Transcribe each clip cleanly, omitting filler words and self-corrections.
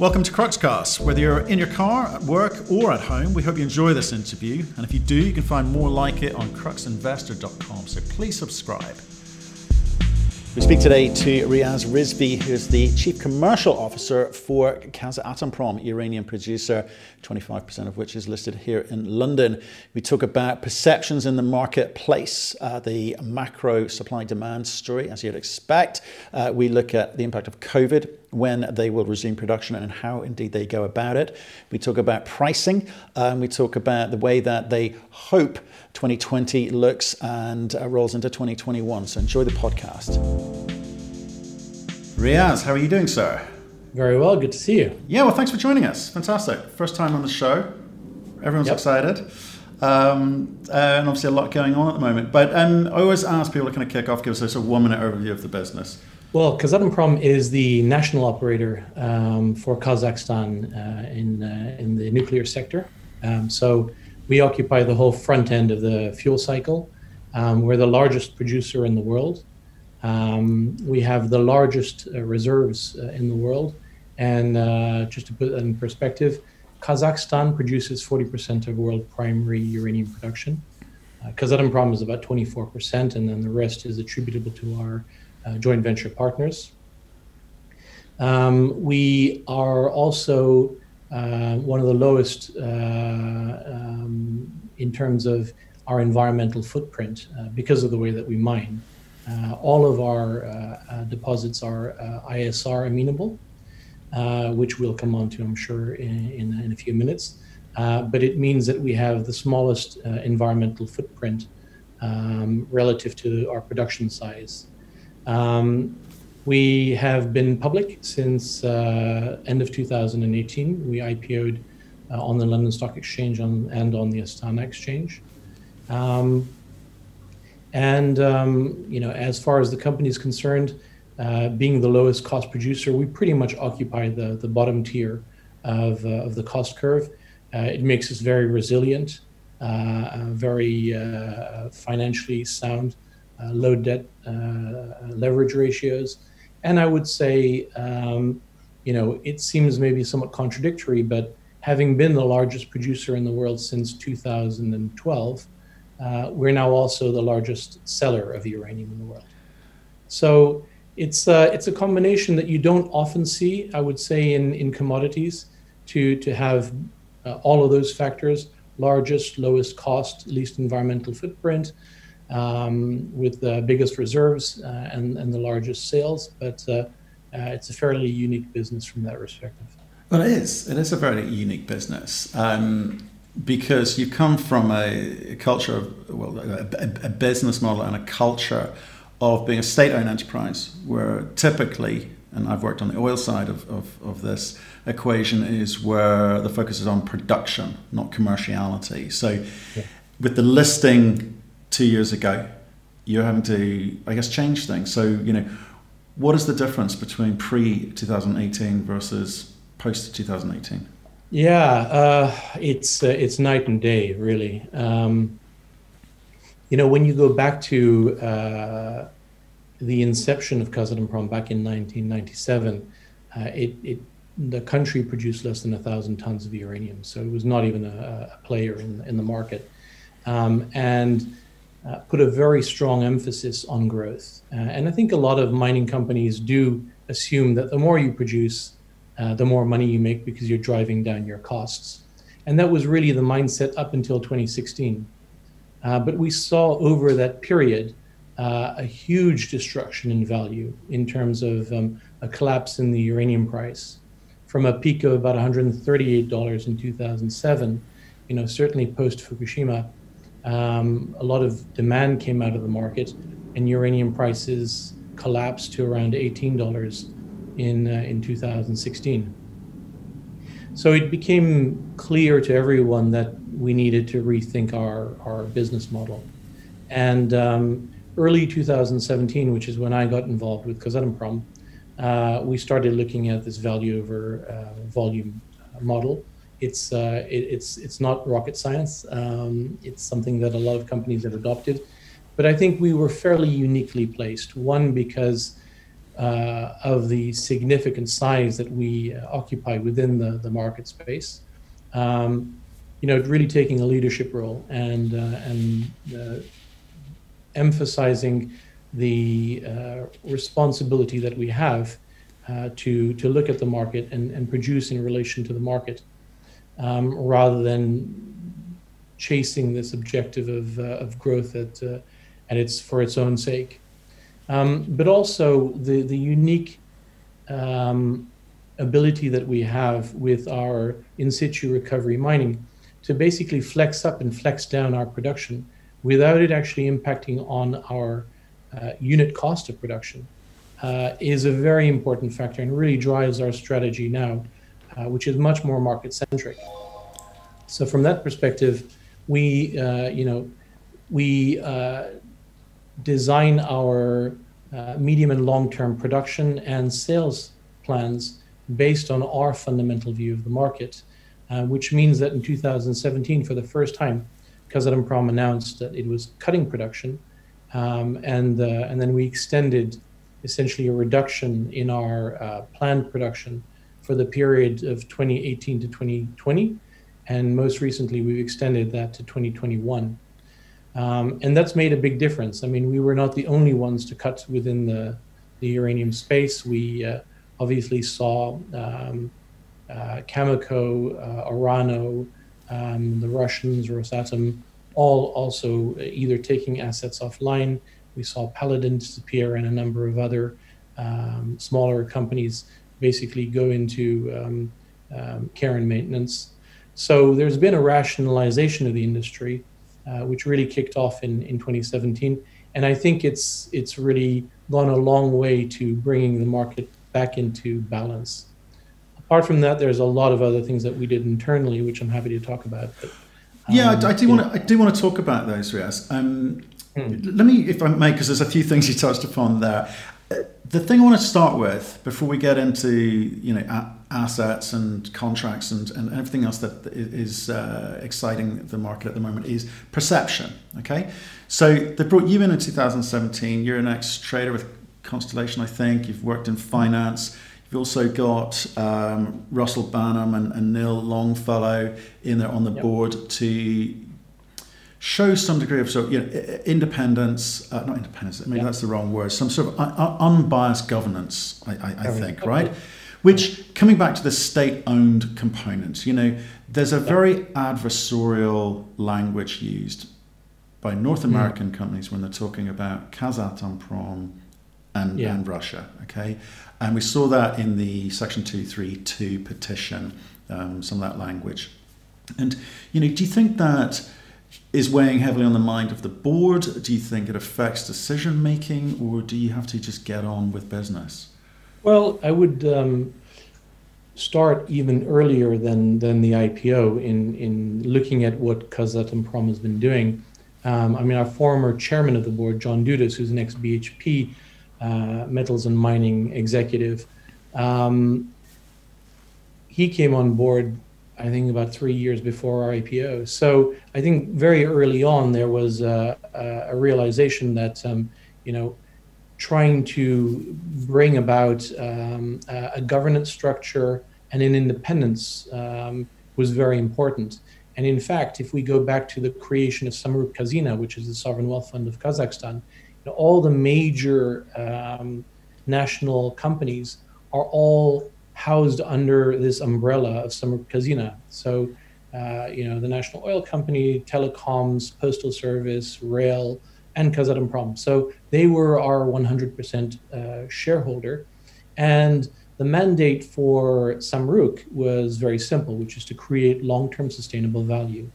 Welcome to CruxCast. Whether you're in your car, at work or at home, we hope you enjoy this interview. And if you do, you can find more like it on cruxinvestor.com, so please subscribe. We speak today to Riaz Rizvi, who is the Chief Commercial Officer for Kazatomprom, Iranian producer, 25% of which is listed here in London. We talk about perceptions in the marketplace, the macro supply-demand story, as you'd expect. We look at the impact of COVID, when they will resume production and how indeed they go about it. We talk about pricing, we talk about the way that they hope 2020 looks and rolls into 2021. So enjoy the podcast. Riaz, how are you doing, sir? Very well, good to see you. Yeah, well, thanks for joining us. Fantastic. First time on the show. Everyone's excited. And obviously a lot going on at the moment. But I always ask people to kind of kick off, give us a 1-minute overview of the business. Well, Kazatomprom is the national operator for Kazakhstan in the nuclear sector. So we occupy the whole front end of the fuel cycle. We're the largest producer in the world. We have the largest reserves in the world. And just to put that in perspective, Kazakhstan produces 40% of world primary uranium production. Kazatomprom is about 24%, and then the rest is attributable to our joint venture partners. We are also one of the lowest in terms of our environmental footprint because of the way that we mine. All of our deposits are ISR amenable, which we'll come on to, I'm sure, in a few minutes. But it means that we have the smallest environmental footprint relative to our production size. We have been public since end of 2018. We IPO'd on the London Stock Exchange and on the Astana Exchange. You know, as far as the company is concerned, being the lowest cost producer, we pretty much occupy the bottom tier of the cost curve. It makes us very resilient, very financially sound. Low debt leverage ratios. And I would say, you know, it seems maybe somewhat contradictory, but having been the largest producer in the world since 2012, we're now also the largest seller of uranium in the world. So it's a combination that you don't often see, I would say, in commodities, to have all of those factors: largest, lowest cost, least environmental footprint, with the biggest reserves and the largest sales, but it's a fairly unique business from that perspective. Well, it is a very unique business because you come from a culture of, well, a business model and a culture of being a state-owned enterprise, where typically, and I've worked on the oil side of this equation, is where the focus is on production, not commerciality. So with the listing 2 years ago, you're having to, I guess, change things. So, you know, what is the difference between pre-2018 versus post-2018? Yeah, it's night and day, really. You know, when you go back to the inception of Kazatomprom back in 1997, the country produced less than 1,000 tons of uranium, so it was not even a player in the market, and put a very strong emphasis on growth. And I think a lot of mining companies do assume that the more you produce, the more money you make, because you're driving down your costs. And that was really the mindset up until 2016. But we saw over that period a huge destruction in value in terms of a collapse in the uranium price, from a peak of about $138 in 2007, you know, certainly post-Fukushima. A lot of demand came out of the market, and uranium prices collapsed to around $18 in 2016. So it became clear to everyone that we needed to rethink our business model. And early 2017, which is when I got involved with Kazatomprom, we started looking at this value over volume model. It's not rocket science. It's something that a lot of companies have adopted, but I think we were fairly uniquely placed. One, because of the significant size that we occupy within the market space, really taking a leadership role and emphasizing the responsibility that we have to look at the market and produce in relation to the market, rather than chasing this objective of growth for its own sake. But also the unique ability that we have with our in situ recovery mining to basically flex up and flex down our production without it actually impacting on our unit cost of production is a very important factor and really drives our strategy now, which is much more market centric. So from that perspective, we design our medium and long-term production and sales plans based on our fundamental view of the market, which means that in 2017, for the first time, Kazatomprom announced that it was cutting production, and then we extended essentially a reduction in our planned production for the period of 2018 to 2020, and most recently we've extended that to 2021. And that's made a big difference. I mean, we were not the only ones to cut within the uranium space. We obviously saw Cameco, Orano, the Russians, Rosatom, all also either taking assets offline. We saw Paladin disappear and a number of other smaller companies basically go into care and maintenance. So there's been a rationalization of the industry, which really kicked off in 2017. And I think it's really gone a long way to bringing the market back into balance. Apart from that, there's a lot of other things that we did internally, which I'm happy to talk about. But, I do want to talk about those, Riaz. Let me, if I may, because there's a few things you touched upon there. The thing I want to start with before we get into assets and contracts and everything else that is exciting the market at the moment is perception. Okay, so they brought you in 2017. You're an ex-trader with Constellation, I think. You've worked in finance. You've also got Russell Bannum and Neil Longfellow in there on the board to show some degree of sort of independence, not independence. I mean, that's the wrong word. Some sort of unbiased governance, I think, right? Which, coming back to the state-owned component, there's a very adversarial language used by North American companies when they're talking about Kazatomprom and Russia, okay? And we saw that in the Section 232 petition, some of that language. And, do you think that is weighing heavily on the mind of the board? Do you think it affects decision-making, or do you have to just get on with business? Well, I would start even earlier than the IPO in looking at what Kazatomprom has been doing. I mean, our former chairman of the board, John Dudas, who's an ex-BHP metals and mining executive, he came on board, I think, about 3 years before our IPO. So I think very early on there was a realization that, trying to bring about a governance structure and an independence was very important. And in fact, if we go back to the creation of Samruk-Kazyna, which is the sovereign wealth fund of Kazakhstan, all the major national companies are all housed under this umbrella of Samruk-Kazyna. So, the national oil company, telecoms, postal service, rail, and Kazatomprom. So they were our 100% shareholder. And the mandate for Samruk was very simple, which is to create long-term sustainable value.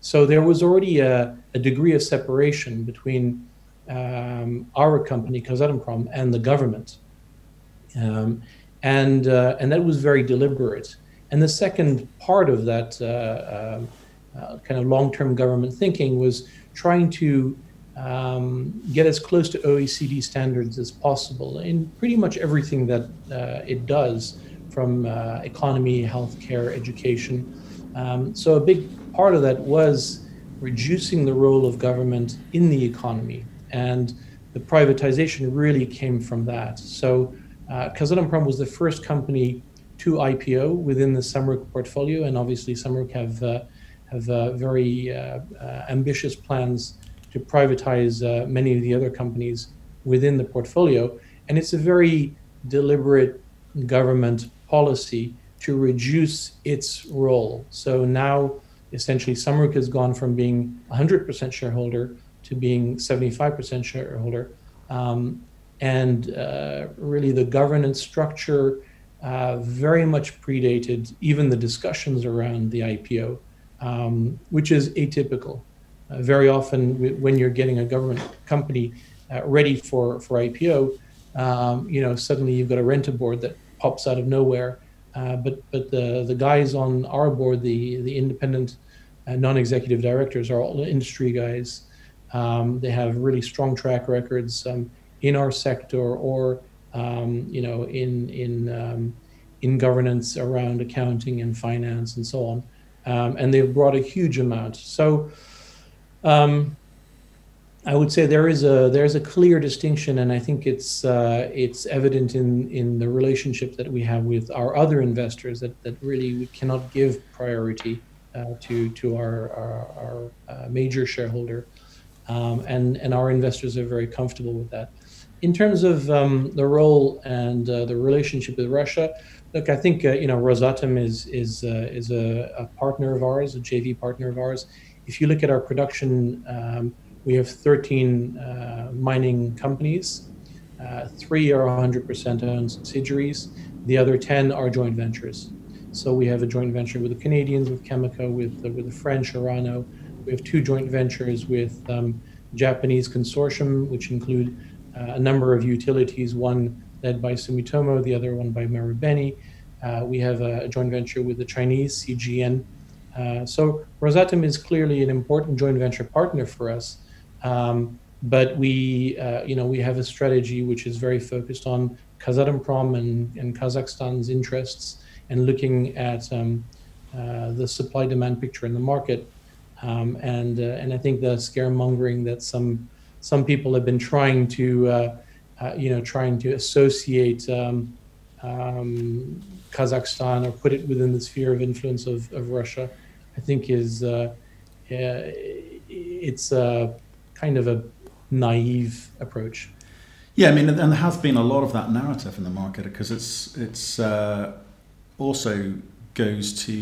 So there was already a degree of separation between our company, Kazatomprom, and the government. And that was very deliberate. And the second part of that kind of long-term government thinking was trying to get as close to OECD standards as possible in pretty much everything that it does, from economy, healthcare, education. So a big part of that was reducing the role of government in the economy and the privatization really came from that. So Kazatomprom was the first company to IPO within the Samruk portfolio, and obviously Samruk have very ambitious plans to privatize many of the other companies within the portfolio. And it's a very deliberate government policy to reduce its role. So now, essentially, Samruk has gone from being 100% shareholder to being 75% shareholder. Really, the governance structure very much predated even the discussions around the IPO, which is atypical. Very often, when you're getting a government company ready for IPO, suddenly you've got a rent a board that pops out of nowhere. But the guys on our board, the independent non-executive directors, are all industry guys. They have really strong track records in our sector, or in governance around accounting and finance and so on. And they've brought a huge amount. So I would say there's a clear distinction, and I think it's evident in the relationship that we have with our other investors, that really we cannot give priority to our major shareholder, and our investors are very comfortable with that. In terms of the role and the relationship with Russia, look, I think Rosatom is a partner of ours, a JV partner of ours. If you look at our production. We have 13 mining companies. 3 are 100% owned subsidiaries. The other 10 are joint ventures. So we have a joint venture with the Canadians, with Cameco, with the French, Orano. We have 2 joint ventures with Japanese consortium, which include a number of utilities, one led by Sumitomo, the other one by Marubeni. We have a joint venture with the Chinese, CGN. So Rosatom is clearly an important joint venture partner for us. But we have a strategy which is very focused on Kazatomprom and Kazakhstan's interests, and looking at the supply-demand picture in the market. And I think the scaremongering that some people have been trying to associate Kazakhstan, or put it within the sphere of influence of Russia, I think is kind of a naive approach. Yeah, I mean, and there has been a lot of that narrative in the market, because it's also goes to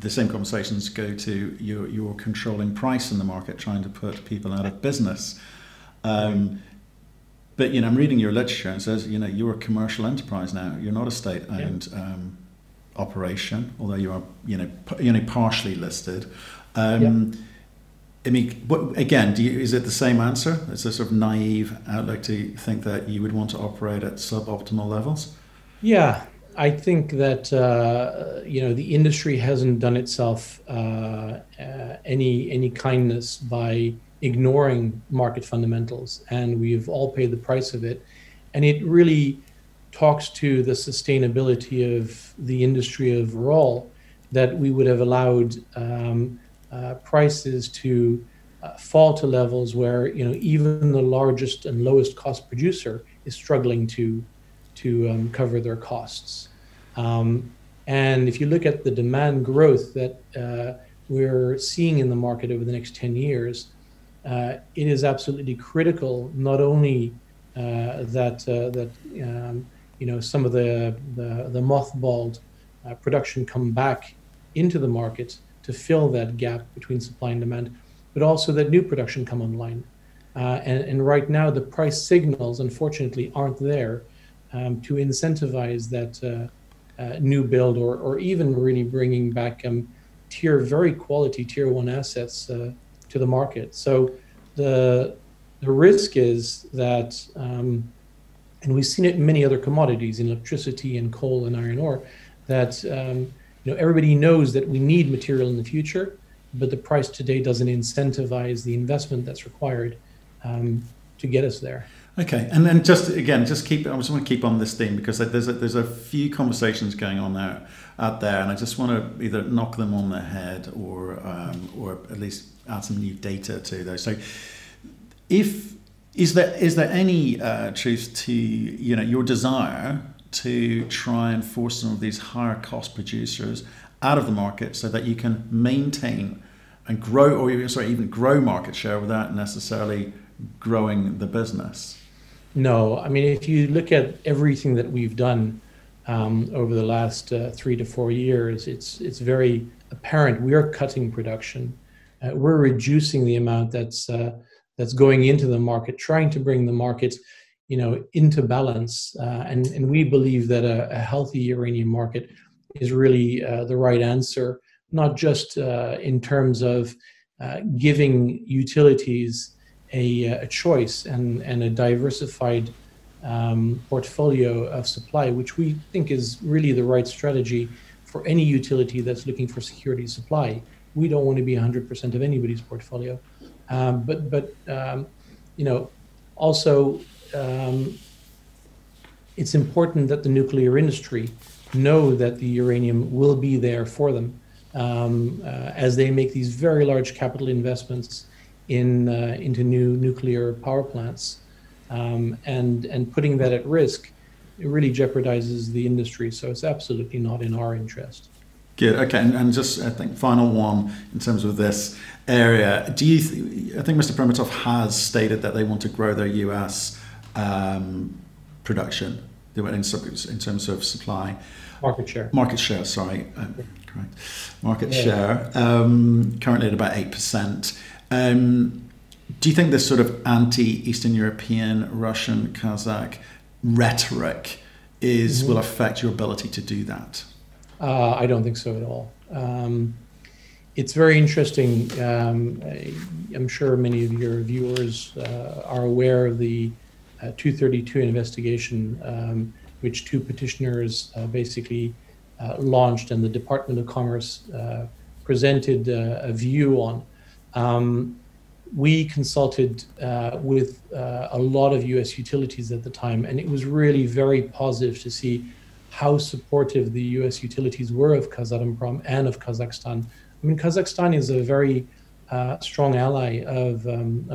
the same conversations go to your controlling price in the market, trying to put people out of business. But I'm reading your literature, and it says you're a commercial enterprise now. You're not a state-owned operation, although you are partially listed. Yeah. I mean, again, is it the same answer? It's a sort of naive outlook to think that you would want to operate at suboptimal levels? Yeah, I think that the industry hasn't done itself any kindness by ignoring market fundamentals, and we've all paid the price of it. And it really talks to the sustainability of the industry overall, that we would have allowed prices to fall to levels where even the largest and lowest cost producer is struggling to cover their costs. And if you look at the demand growth that we're seeing in the market over the next 10 years, it is absolutely critical, not only that some of the mothballed production come back into the market to fill that gap between supply and demand, but also that new production come online. And right now, the price signals, unfortunately, aren't there to incentivize that new build, or even really bringing back very quality tier one assets to the market. So the risk is that, and we've seen it in many other commodities, in electricity and coal and iron ore, that everybody knows that we need material in the future, but the price today doesn't incentivize the investment that's required to get us there. Okay, and then I just want to keep on this theme, because there's a few conversations going on out there, and I just want to either knock them on the head or at least add some new data to those. So if Is there any truth to your desire to try and force some of these higher cost producers out of the market so that you can maintain and grow, or even grow market share without necessarily growing the business? No, I mean, if you look at everything that we've done over the last 3 to 4 years, it's very apparent we are cutting production. We're reducing the amount that's going into the market, trying to bring the market, into balance. And we believe that a healthy uranium market is really the right answer, not just in terms of giving utilities a choice and a diversified portfolio of supply, which we think is really the right strategy for any utility that's looking for security supply. We don't want to be 100% of anybody's portfolio. But also it's important that the nuclear industry know that the uranium will be there for them as they make these very large capital investments into new nuclear power plants, and putting that at risk, it really jeopardizes the industry. So it's absolutely not in our interest. Good. Okay, and just I think final one in terms of this area. I think Mr. Pirmatov has stated that they want to grow their U.S. production. They were in terms of supply. Market share. Sorry, correct. Market share. Currently at about 8%. Do you think this sort of anti-Eastern European, Russian, Kazakh rhetoric will affect your ability to do that? I don't think so at all. It's very interesting. I'm sure many of your viewers are aware of the 232 investigation, which two petitioners basically launched, and the Department of Commerce presented a view on. We consulted with a lot of U.S. utilities at the time, and it was really very positive to see how supportive the U.S. utilities were of Kazatomprom and of Kazakhstan. I mean, Kazakhstan is a very strong ally of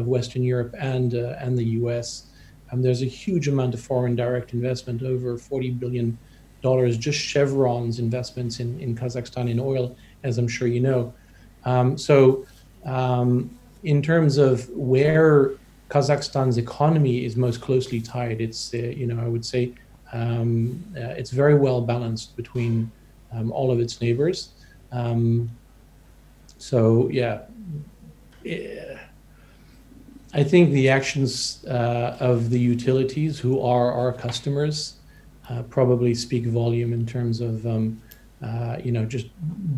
Western Europe and the U.S. There's a huge amount of foreign direct investment, over $40 billion, just Chevron's investments in Kazakhstan in oil, as I'm sure you know. In terms of where Kazakhstan's economy is most closely tied, it's I would say it's very well balanced between all of its neighbors. I think the actions of the utilities, who are our customers, probably speak volume in terms of just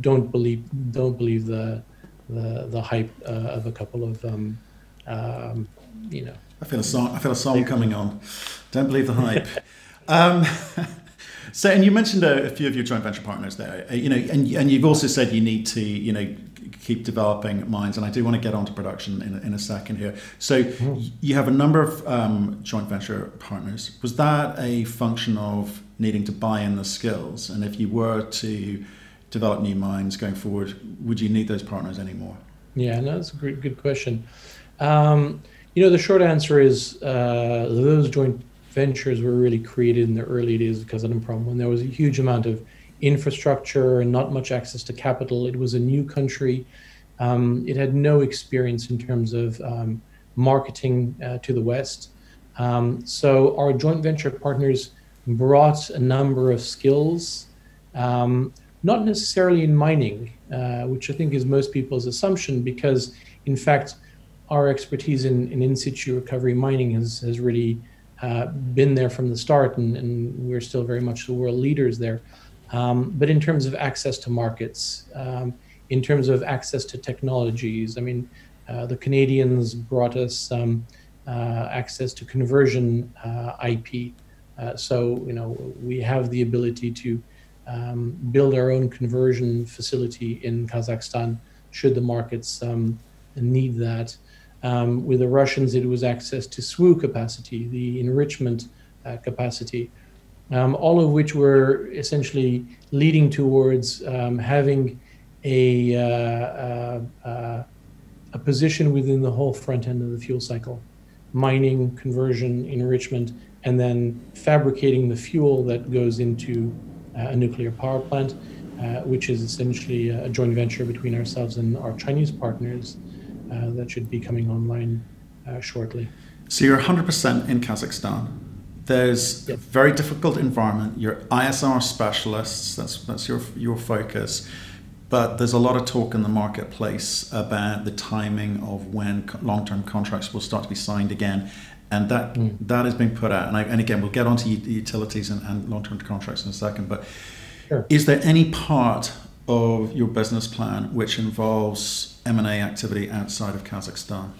don't believe the hype of a couple of I feel a song coming on. Don't believe the hype. And you mentioned a few of your joint venture partners there. And you've also said you need to keep developing mines. And I do want to get onto production in a second here. So you have a number of joint venture partners. Was that a function of needing to buy in the skills? And if you were to develop new mines going forward, would you need those partners anymore? Yeah, no, that's a good question. The short answer is those joint ventures were really created in the early days of Kazatomprom, when there was a huge amount of infrastructure and not much access to capital. It was a new country. It had no experience in terms of marketing to the West. So our joint venture partners brought a number of skills, not necessarily in mining, which I think is most people's assumption, because in fact, our expertise in situ recovery mining has really been there from the start, and we're still very much the world leaders there. But in terms of access to markets, in terms of access to technologies, I mean, the Canadians brought us access to conversion IP. We have the ability to build our own conversion facility in Kazakhstan, should the markets need that. With the Russians, it was access to SWU capacity, the enrichment capacity, all of which were essentially leading towards having a position within the whole front end of the fuel cycle, mining, conversion, enrichment, and then fabricating the fuel that goes into a nuclear power plant, which is essentially a joint venture between ourselves and our Chinese partners that should be coming online shortly. So you're 100% in Kazakhstan. There's a very difficult environment. You're ISR specialists, that's your focus. But there's a lot of talk in the marketplace about the timing of when long-term contracts will start to be signed again. And that has been put out. And again, we'll get onto utilities and long-term contracts in a second. But is there any part of your business plan which involves M&A activity outside of Kazakhstan?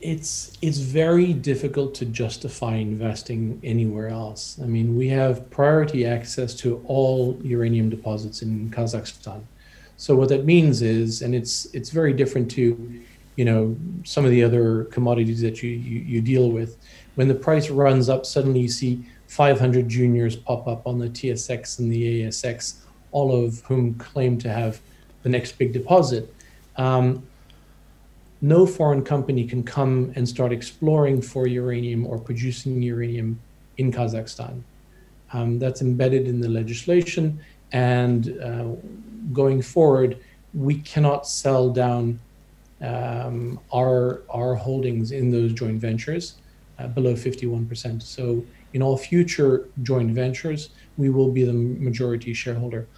It's very difficult to justify investing anywhere else. I mean, we have priority access to all uranium deposits in Kazakhstan. So what that means is, and it's very different to, you know, some of the other commodities that you deal with. When the price runs up, suddenly you see 500 juniors pop up on the TSX and the ASX, all of whom claim to have the next big deposit. No foreign company can come and start exploring for uranium or producing uranium in Kazakhstan. That's embedded in the legislation, and going forward, we cannot sell down our holdings in those joint ventures below 51%. So in all future joint ventures, we will be the majority shareholder.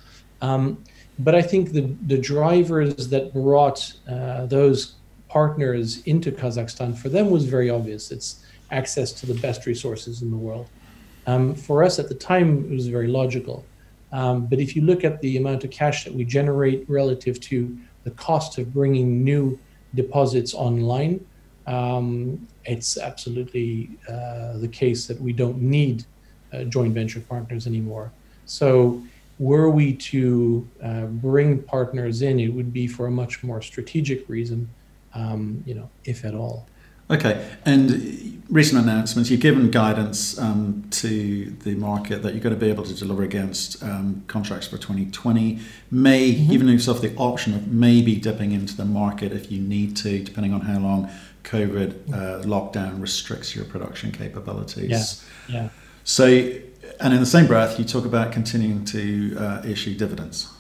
But I think the drivers that brought those partners into Kazakhstan, for them was very obvious. It's access to the best resources in the world. For us at the time, it was very logical. But if you look at the amount of cash that we generate relative to the cost of bringing new deposits online, it's absolutely the case that we don't need joint venture partners anymore. So were we to bring partners in, it would be for a much more strategic reason. You know, if at all. Okay, and recent announcements, you've given guidance to the market that you're going to be able to deliver against contracts for 2020, may giving yourself the option of maybe dipping into the market if you need to, depending on how long COVID lockdown restricts your production capabilities. Yeah. So, and in the same breath, you talk about continuing to issue dividends.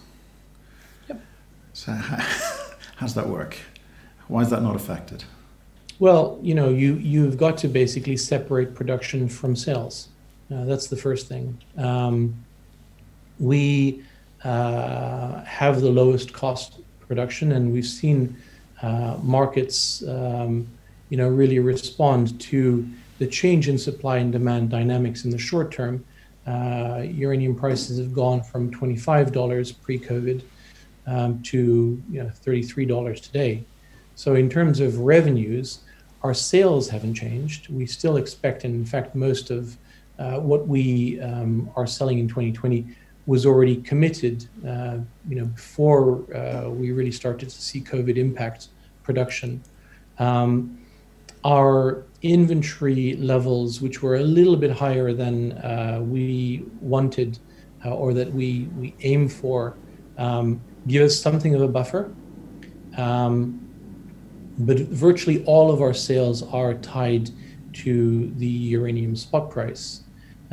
Yep. So how does that work? Why is that not affected? Well, you know, you've got to basically separate production from sales. That's the first thing. We have the lowest cost production, and we've seen markets, you know, really respond to the change in supply and demand dynamics in the short term. Uranium prices have gone from $25 pre-COVID to, you know, $33 today. So in terms of revenues, our sales haven't changed. We still expect, and in fact, most of what we are selling in 2020 was already committed, you know, before we really started to see COVID impact production. Our inventory levels, which were a little bit higher than we wanted or that we aim for, give us something of a buffer. But virtually all of our sales are tied to the uranium spot price.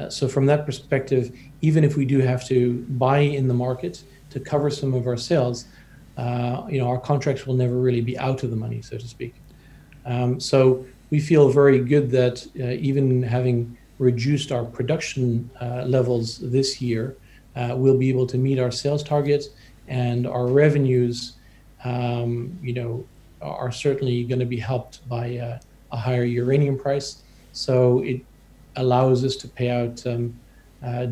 So from that perspective, even if we do have to buy in the market to cover some of our sales, you know, our contracts will never really be out of the money, so to speak. So we feel very good that even having reduced our production levels this year, we'll be able to meet our sales target, and our revenues, you know, are certainly going to be helped by a higher uranium price. So it allows us to pay out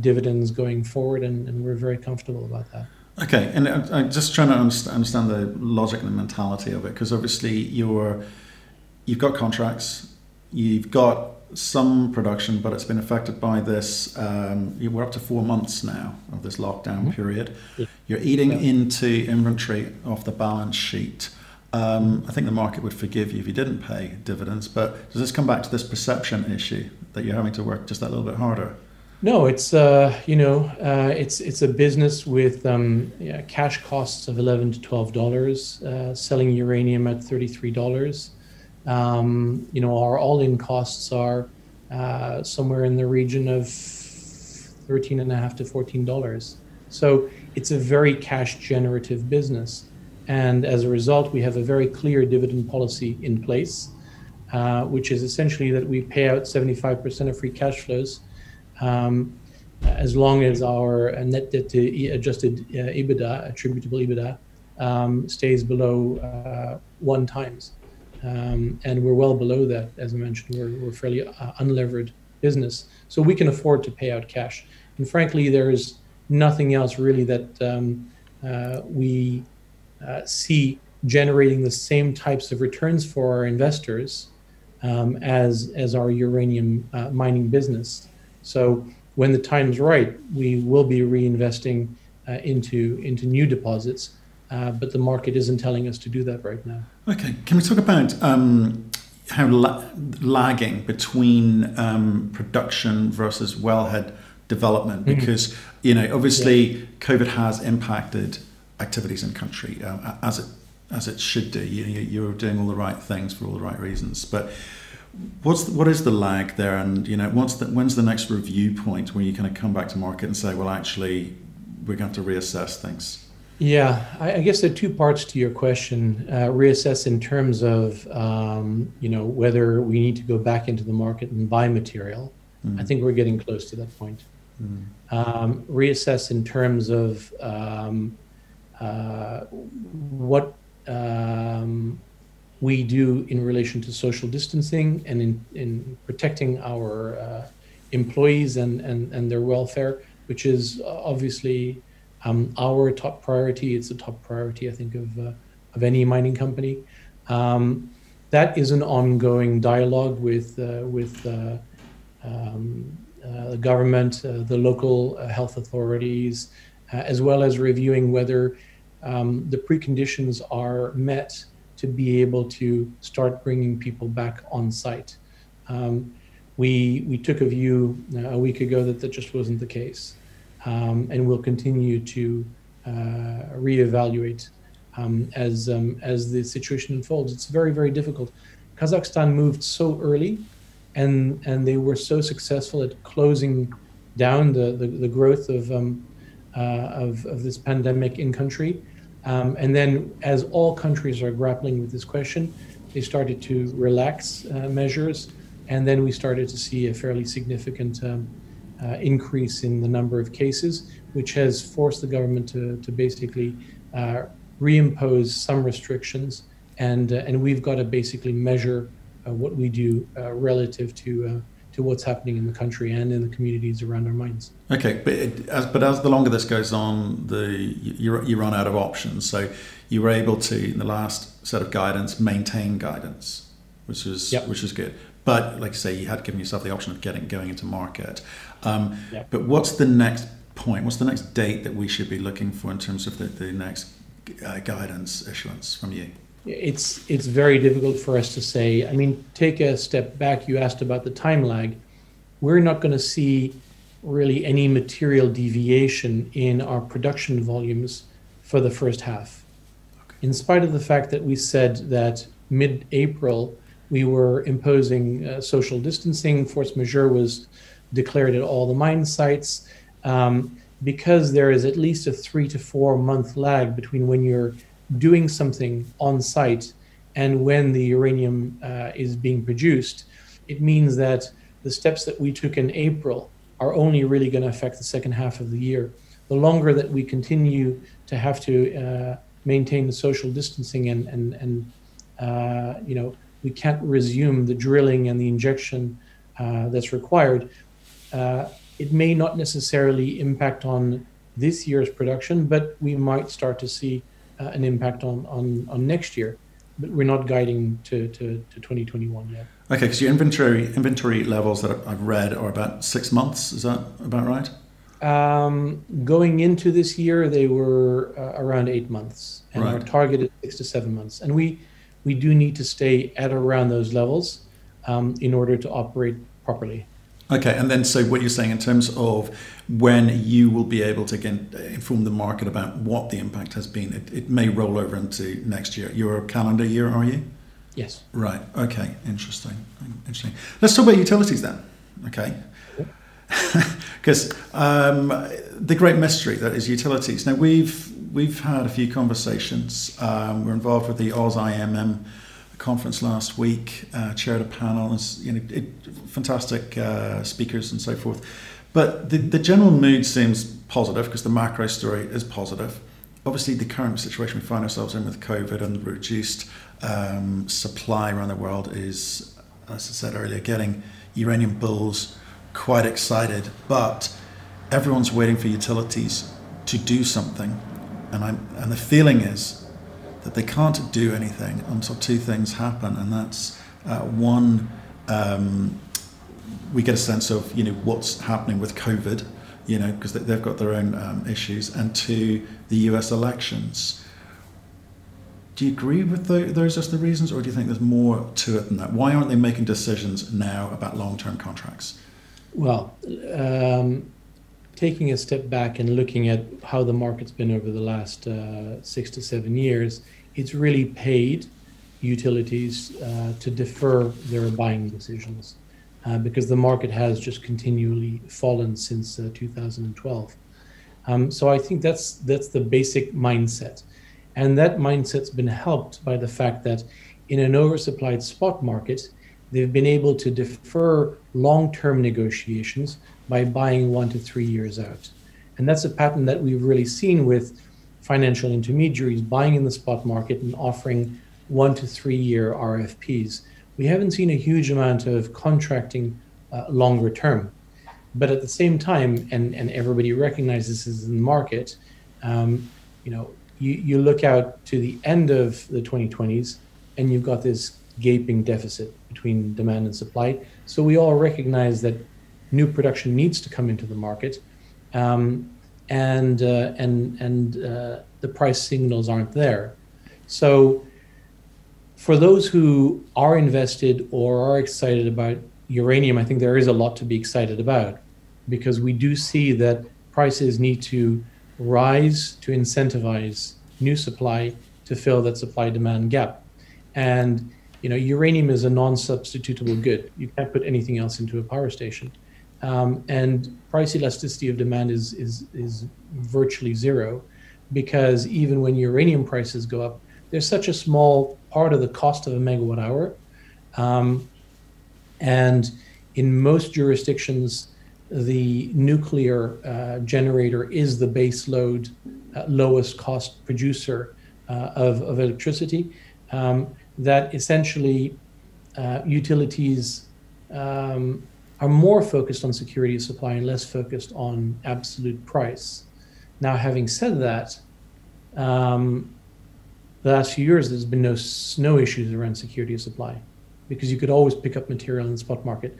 dividends going forward, and we're very comfortable about that. Okay, and I'm just trying to understand the logic and the mentality of it, because obviously you've got contracts, you've got some production, but it's been affected by this, we're up to 4 months now of this lockdown period. Yeah. You're eating into inventory off the balance sheet. I think the market would forgive you if you didn't pay dividends, but does this come back to this perception issue that you're having to work just that little bit harder? No, it's you know, it's a business with cash costs of $11 to $12, selling uranium at $33, You know, our all-in costs are somewhere in the region of $13.50 to $14. So it's a very cash generative business. And as a result, we have a very clear dividend policy in place, which is essentially that we pay out 75% of free cash flows as long as our net debt to adjusted EBITDA, attributable EBITDA, stays below 1 times. And we're well below that. As I mentioned, we're fairly unlevered business. So we can afford to pay out cash. And frankly, there is nothing else really that we see generating the same types of returns for our investors as our uranium mining business. So when the time's right, we will be reinvesting into new deposits, but the market isn't telling us to do that right now. Okay, can we talk about how lagging between production versus wellhead development? Because, you know, obviously COVID has impacted activities in country as it should do. You're doing all the right things for all the right reasons, but what is the lag there? And you know, when's the next review point where you kind of come back to market and say, well, actually, we're going to have to reassess things? Yeah, I guess there are two parts to your question. Reassess in terms of you know, whether we need to go back into the market and buy material. I think we're getting close to that point. Reassess in terms of what we do in relation to social distancing and in protecting our employees and their welfare, which is obviously our top priority. It's the top priority, I think, of any mining company. That is an ongoing dialogue with the government, the local health authorities, as well as reviewing whether the preconditions are met to be able to start bringing people back on site. We took a view a week ago that just wasn't the case, and we'll continue to reevaluate as the situation unfolds. It's very, very difficult. Kazakhstan moved so early, and they were so successful at closing down the growth of this pandemic in country. And then as all countries are grappling with this question, they started to relax measures. And then we started to see a fairly significant increase in the number of cases, which has forced the government to basically reimpose some restrictions. And we've got to basically measure what we do relative to what's happening in the country and in the communities around our mines. Okay, but as the longer this goes on, you run out of options. So you were able to, in the last set of guidance, maintain guidance, which is good. But like I say, you had given yourself the option of going into market. But what's the next point? What's the next date that we should be looking for in terms of the next guidance issuance from you? It's very difficult for us to say. I mean, take a step back. You asked about the time lag. We're not going to see really any material deviation in our production volumes for the first half. Okay. In spite of the fact that we said that mid-April, we were imposing social distancing, force majeure was declared at all the mine sites, because there is at least a 3 to 4 month lag between when you're doing something on site and when the uranium is being produced. It means that the steps that we took in April are only really going to affect the second half of the year. The longer that we continue to have to maintain the social distancing and you know, we can't resume the drilling and the injection that's required, it may not necessarily impact on this year's production, but we might start to see an impact on next year, but we're not guiding to 2021 yet. Okay, because your inventory levels that I've read are about 6 months. Is that about right? Going into this year, they were around 8 months, and our target is 6 to 7 months. And we do need to stay at around those levels in order to operate properly. Okay, and then so what you're saying in terms of when you will be able to again inform the market about what the impact has been, it may roll over into next year. You're a calendar year, are you? Yes. Right. Okay. Interesting. Interesting. Let's talk about utilities then. Okay. Because the great mystery that is utilities. Now we've had a few conversations. We're involved with the AusIMM conference last week. Chaired a panel. And, you know, fantastic speakers and so forth. But the general mood seems positive because the macro story is positive. Obviously, the current situation we find ourselves in with COVID and the reduced supply around the world is, as I said earlier, getting uranium bulls quite excited. But everyone's waiting for utilities to do something, and the feeling is that they can't do anything until two things happen, and that's one. We get a sense of, you know, what's happening with COVID, you know, because they've got their own issues, and to the US elections. Do you agree with those as the reasons, or do you think there's more to it than that? Why aren't they making decisions now about long-term contracts? Well, taking a step back and looking at how the market's been over the last 6 to 7 years, it's really paid utilities to defer their buying decisions. Because the market has just continually fallen since 2012. So I think that's the basic mindset. And that mindset's been helped by the fact that in an oversupplied spot market, they've been able to defer long-term negotiations by buying 1 to 3 years out. And that's a pattern that we've really seen with financial intermediaries buying in the spot market and offering 1 to 3 year RFPs. We haven't seen a huge amount of contracting longer term, but at the same time, and everybody recognizes this in the market, you know, you look out to the end of the 2020s and you've got this gaping deficit between demand and supply. So we all recognize that new production needs to come into the market, and the price signals aren't there. So for those who are invested or are excited about uranium, I think there is a lot to be excited about, because we do see that prices need to rise to incentivize new supply to fill that supply-demand gap. And, you know, uranium is a non-substitutable good. You can't put anything else into a power station. And price elasticity of demand is virtually zero, because even when uranium prices go up, there's such a small part of the cost of a megawatt hour. And in most jurisdictions, the nuclear generator is the base load, lowest cost producer of electricity, that essentially utilities are more focused on security of supply and less focused on absolute price. Now, having said that, the last few years, there's been no issues around security of supply, because you could always pick up material in the spot market.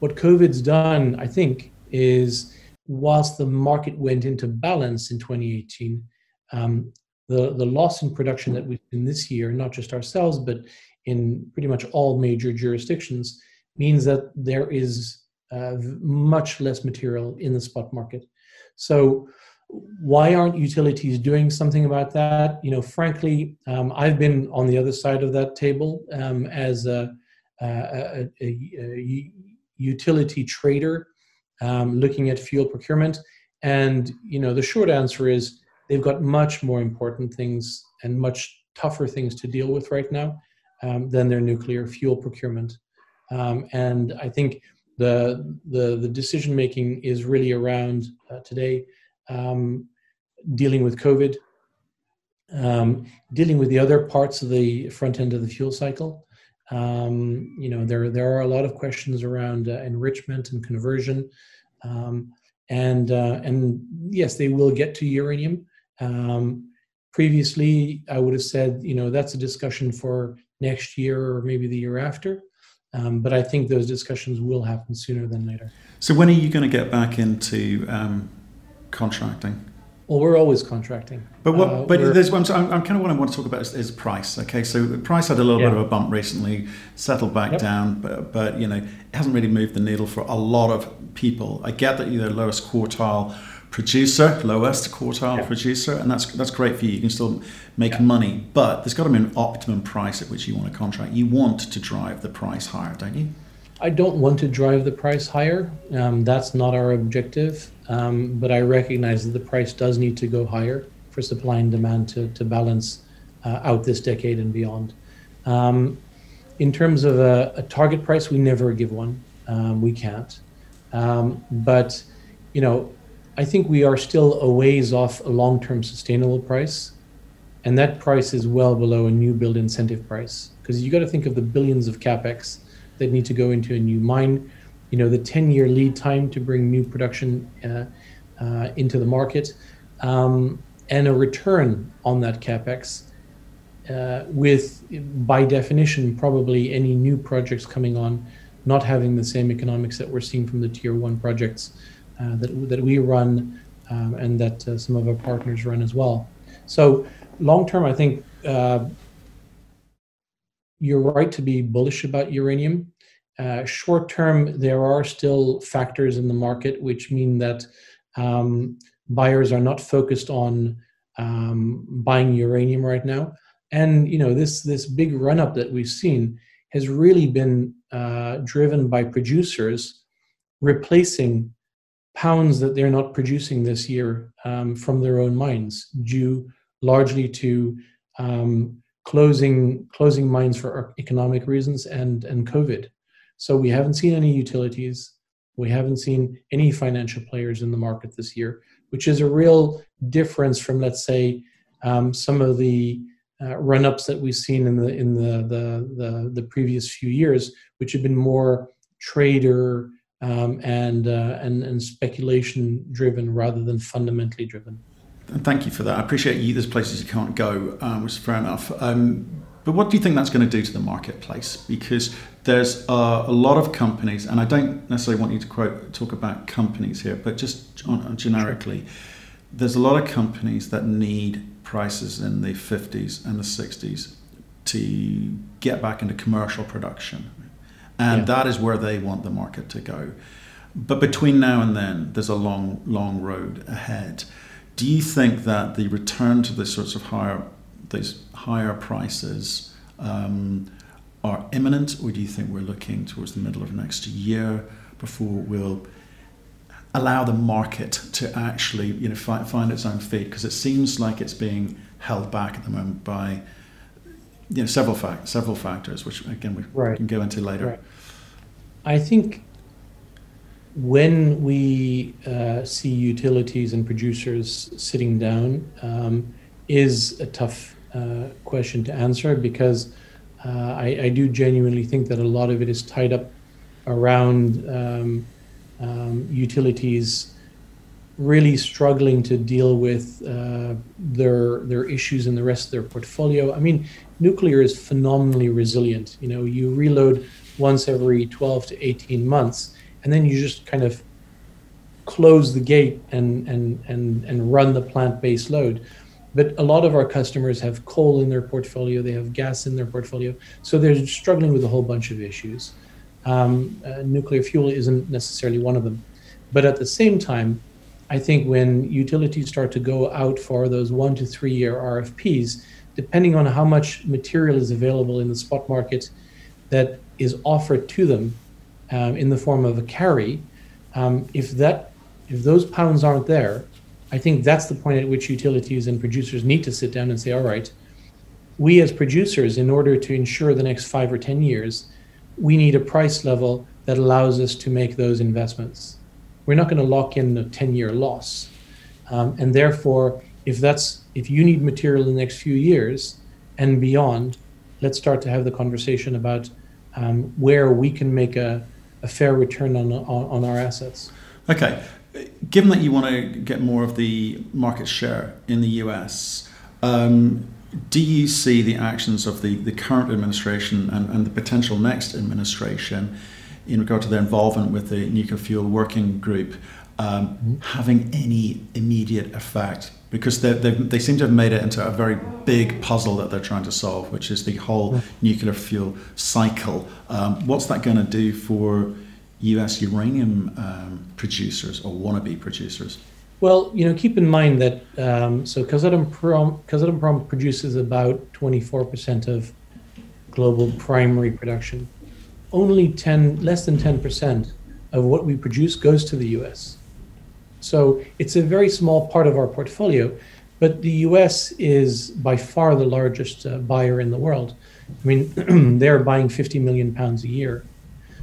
What COVID's done, I think, is whilst the market went into balance in 2018, the loss in production that we've seen this year, not just ourselves, but in pretty much all major jurisdictions, means that there is much less material in the spot market. So why aren't utilities doing something about that? You know, frankly, I've been on the other side of that table as a utility trader, looking at fuel procurement. And, you know, the short answer is they've got much more important things and much tougher things to deal with right now than their nuclear fuel procurement. And I think the decision-making is really around today, dealing with COVID, dealing with the other parts of the front end of the fuel cycle. You know, there are a lot of questions around enrichment and conversion, and yes, they will get to uranium. Previously, I would have said, you know, that's a discussion for next year or maybe the year after. But I think those discussions will happen sooner than later. So when are you going to get back into contracting? Well, we're always contracting. But what? But I'm kind of what I want to talk about is price. Okay, so the price had a little bit of a bump recently, settled back down, but you know, it hasn't really moved the needle for a lot of people. I get that you're the lowest quartile producer, lowest quartile producer, and that's great for you. You can still make money, but there's got to be an optimum price at which you want to contract. You want to drive the price higher, don't you? I don't want to drive the price higher. That's not our objective, but I recognize that the price does need to go higher for supply and demand to balance out this decade and beyond. In terms of a target price, we never give one. We can't. But, you know, I think we are still a ways off a long-term sustainable price, and that price is well below a new build incentive price, because you got to think of the billions of capex that need to go into a new mine, you know, the 10-year lead time to bring new production into the market, and a return on that capex with, by definition, probably any new projects coming on not having the same economics that we're seeing from the tier one projects that we run and that some of our partners run as well. So long term, I think you're right to be bullish about uranium. Short term, there are still factors in the market which mean that buyers are not focused on buying uranium right now. And you know, this big run up that we've seen has really been driven by producers replacing pounds that they're not producing this year from their own mines, due largely to closing mines for economic reasons and COVID. So we haven't seen any utilities, we haven't seen any financial players in the market this year, which is a real difference from, let's say, some of the run-ups that we've seen in the previous few years, which have been more trader and speculation driven rather than fundamentally driven. Thank you for that. I appreciate you. There's places you can't go, which is fair enough. But what do you think that's going to do to the marketplace? Because there's a lot of companies, and I don't necessarily want you to talk about companies here, but just generically, there's a lot of companies that need prices in the 50s and the 60s to get back into commercial production. And that is where they want the market to go. But between now and then, there's a long, long road ahead. Do you think that the return to these sorts of higher prices are imminent, or do you think we're looking towards the middle of next year before we'll allow the market to actually, you know, find its own feet? Because it seems like it's being held back at the moment by, you know, several factors, which again we can go into later. Right. I think when we see utilities and producers sitting down is a tough question to answer, because I do genuinely think that a lot of it is tied up around utilities really struggling to deal with their issues in the rest of their portfolio. I mean, nuclear is phenomenally resilient. You know, you reload once every 12 to 18 months, and then you just kind of close the gate and run the plant base load. But a lot of our customers have coal in their portfolio, they have gas in their portfolio, so they're struggling with a whole bunch of issues. Nuclear fuel isn't necessarily one of them. But at the same time, I think when utilities start to go out for those 1 to 3 year RFPs, depending on how much material is available in the spot market that is offered to them in the form of a carry, if those pounds aren't there, I think that's the point at which utilities and producers need to sit down and say, all right, we as producers, in order to ensure the next 5 or 10 years, we need a price level that allows us to make those investments. We're not going to lock in a 10-year loss. And therefore, if you need material in the next few years and beyond, let's start to have the conversation about where we can make a fair return on our assets. Okay. Given that you want to get more of the market share in the US, do you see the actions of the current administration and the potential next administration in regard to their involvement with the Nuclear Fuel Working Group having any immediate effect? Because they seem to have made it into a very big puzzle that they're trying to solve, which is the whole nuclear fuel cycle. What's that going to do for US uranium producers or wannabe producers? Well, you know, keep in mind that so Kazatomprom produces about 24% of global primary production. Only less than 10% of what we produce goes to the US. So it's a very small part of our portfolio, but the US is by far the largest buyer in the world. I mean, they're buying 50 million pounds a year.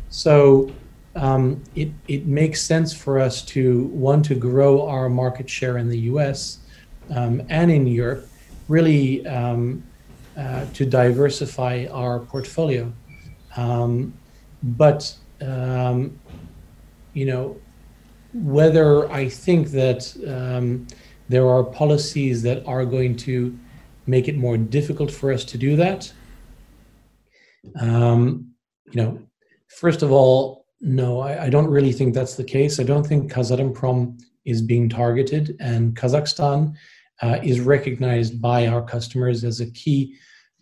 So it makes sense for us to want to grow our market share in the US and in Europe, really to diversify our portfolio. You know, whether I think that there are policies that are going to make it more difficult for us to do that, you know, first of all, no, I don't really think that's the case. I don't think Kazatomprom is being targeted, and Kazakhstan is recognized by our customers as a key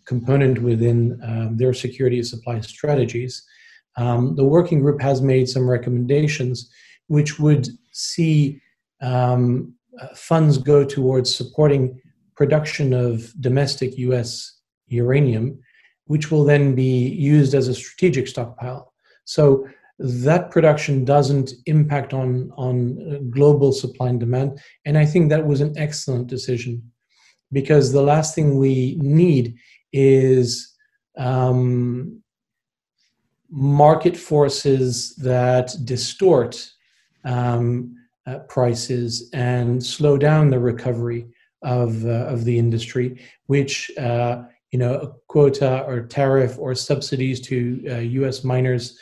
component within their security of supply strategies. The working group has made some recommendations which would see funds go towards supporting production of domestic US uranium, which will then be used as a strategic stockpile. So that production doesn't impact on global supply and demand. And I think that was an excellent decision, because the last thing we need is market forces that distort prices and slow down the recovery of the industry, which you know, a quota or tariff or subsidies to U.S. miners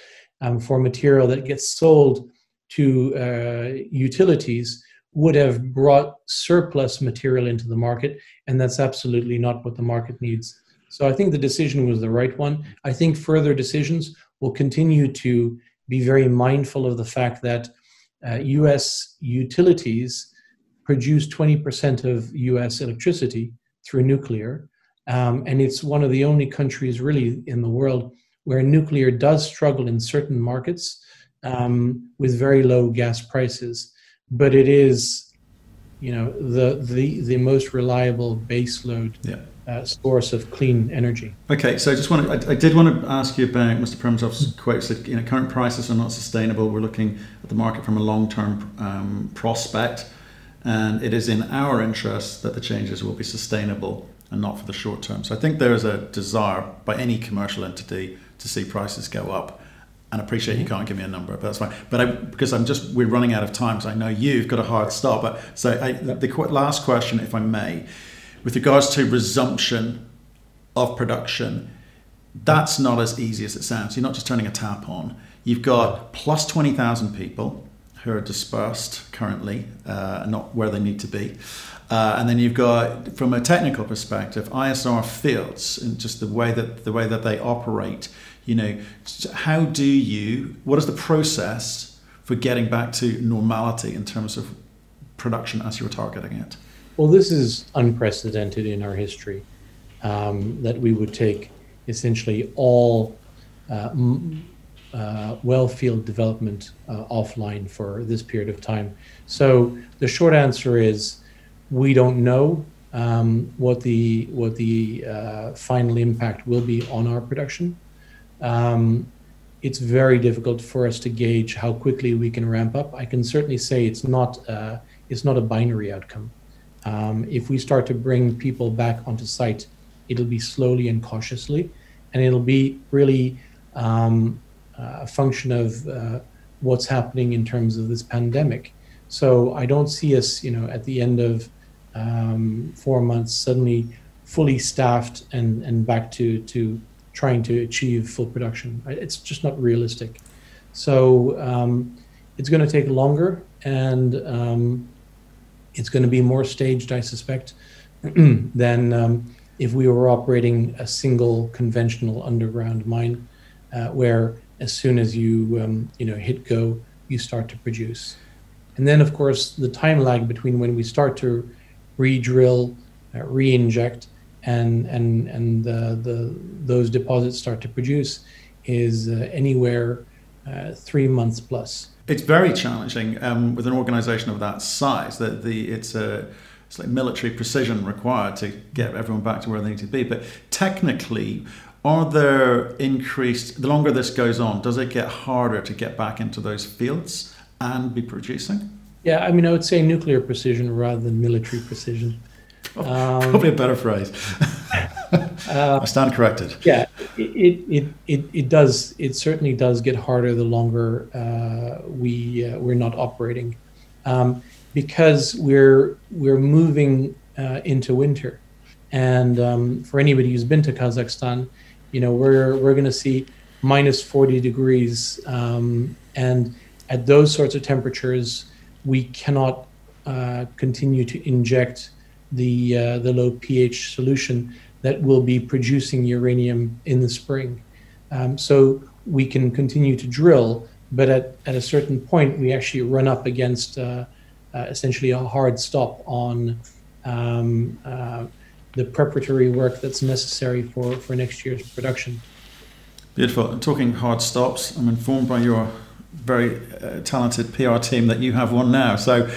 for material that gets sold to utilities would have brought surplus material into the market, and that's absolutely not what the market needs. So I think the decision was the right one. I think further decisions will continue to be very mindful of the fact that U.S. utilities produce 20% of U.S. electricity through nuclear, and it's one of the only countries really in the world where nuclear does struggle in certain markets with very low gas prices. But it is, you know, the most reliable baseload source of clean energy. Okay, so I just want to, I did want to ask you about Mr. Pirmatov's quote. Said, you know, current prices are not sustainable. We're looking at the market from a long-term prospect, and it is in our interest that the changes will be sustainable and not for the short term. So I think there is a desire by any commercial entity to see prices go up. And I appreciate you can't give me a number, but that's fine. But we're running out of time, so I know you've got a hard stop. But so the last question, if I may, with regards to resumption of production, that's not as easy as it sounds. You're not just turning a tap on. You've got plus 20,000 people who are dispersed currently, not where they need to be. And then you've got, from a technical perspective, ISR fields and just the way that they operate. You know, what is the process for getting back to normality in terms of production as you're targeting it? Well, this is unprecedented in our history, that we would take essentially all well field development offline for this period of time. So the short answer is we don't know what the final impact will be on our production. It's very difficult for us to gauge how quickly we can ramp up. I can certainly say it's not a binary outcome. If we start to bring people back onto site, it'll be slowly and cautiously, and it'll be really a function of what's happening in terms of this pandemic. So I don't see us, you know, at the end of 4 months suddenly fully staffed and back to trying to achieve full production. It's just not realistic. So it's going to take longer, and it's going to be more staged, I suspect, than if we were operating a single conventional underground mine, where as soon as you you know, hit go, you start to produce. And then, of course, the time lag between when we start to re-drill, re-inject, and those deposits start to produce is anywhere 3 months plus. It's very challenging with an organisation of that size. That it's like military precision required to get everyone back to where they need to be. But technically, are there increased? The longer this goes on, does it get harder to get back into those fields and be producing? Yeah, I mean, I would say nuclear precision rather than military precision. Probably a better phrase. I stand corrected. Yeah, it does. It certainly does get harder the longer we're not operating, because we're moving into winter, and for anybody who's been to Kazakhstan, you know we're going to see -40 degrees, and at those sorts of temperatures, we cannot continue to inject the low pH solution that will be producing uranium in the spring. So we can continue to drill, but at a certain point, we actually run up against essentially a hard stop on the preparatory work that's necessary for next year's production. Beautiful. And talking hard stops, I'm informed by your very talented PR team that you have one now. So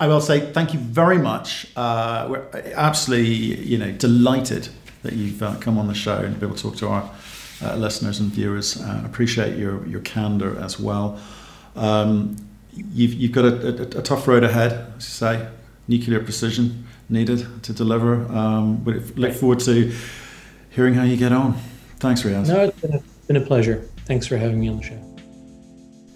I will say thank you very much. We're absolutely, you know, delighted that you've come on the show and be able to talk to our listeners and viewers. Appreciate your candor as well. You've got a tough road ahead, as you say. Nuclear precision needed to deliver. Look forward to hearing how you get on. Thanks, Riaz. No, it's been a pleasure. Thanks for having me on the show.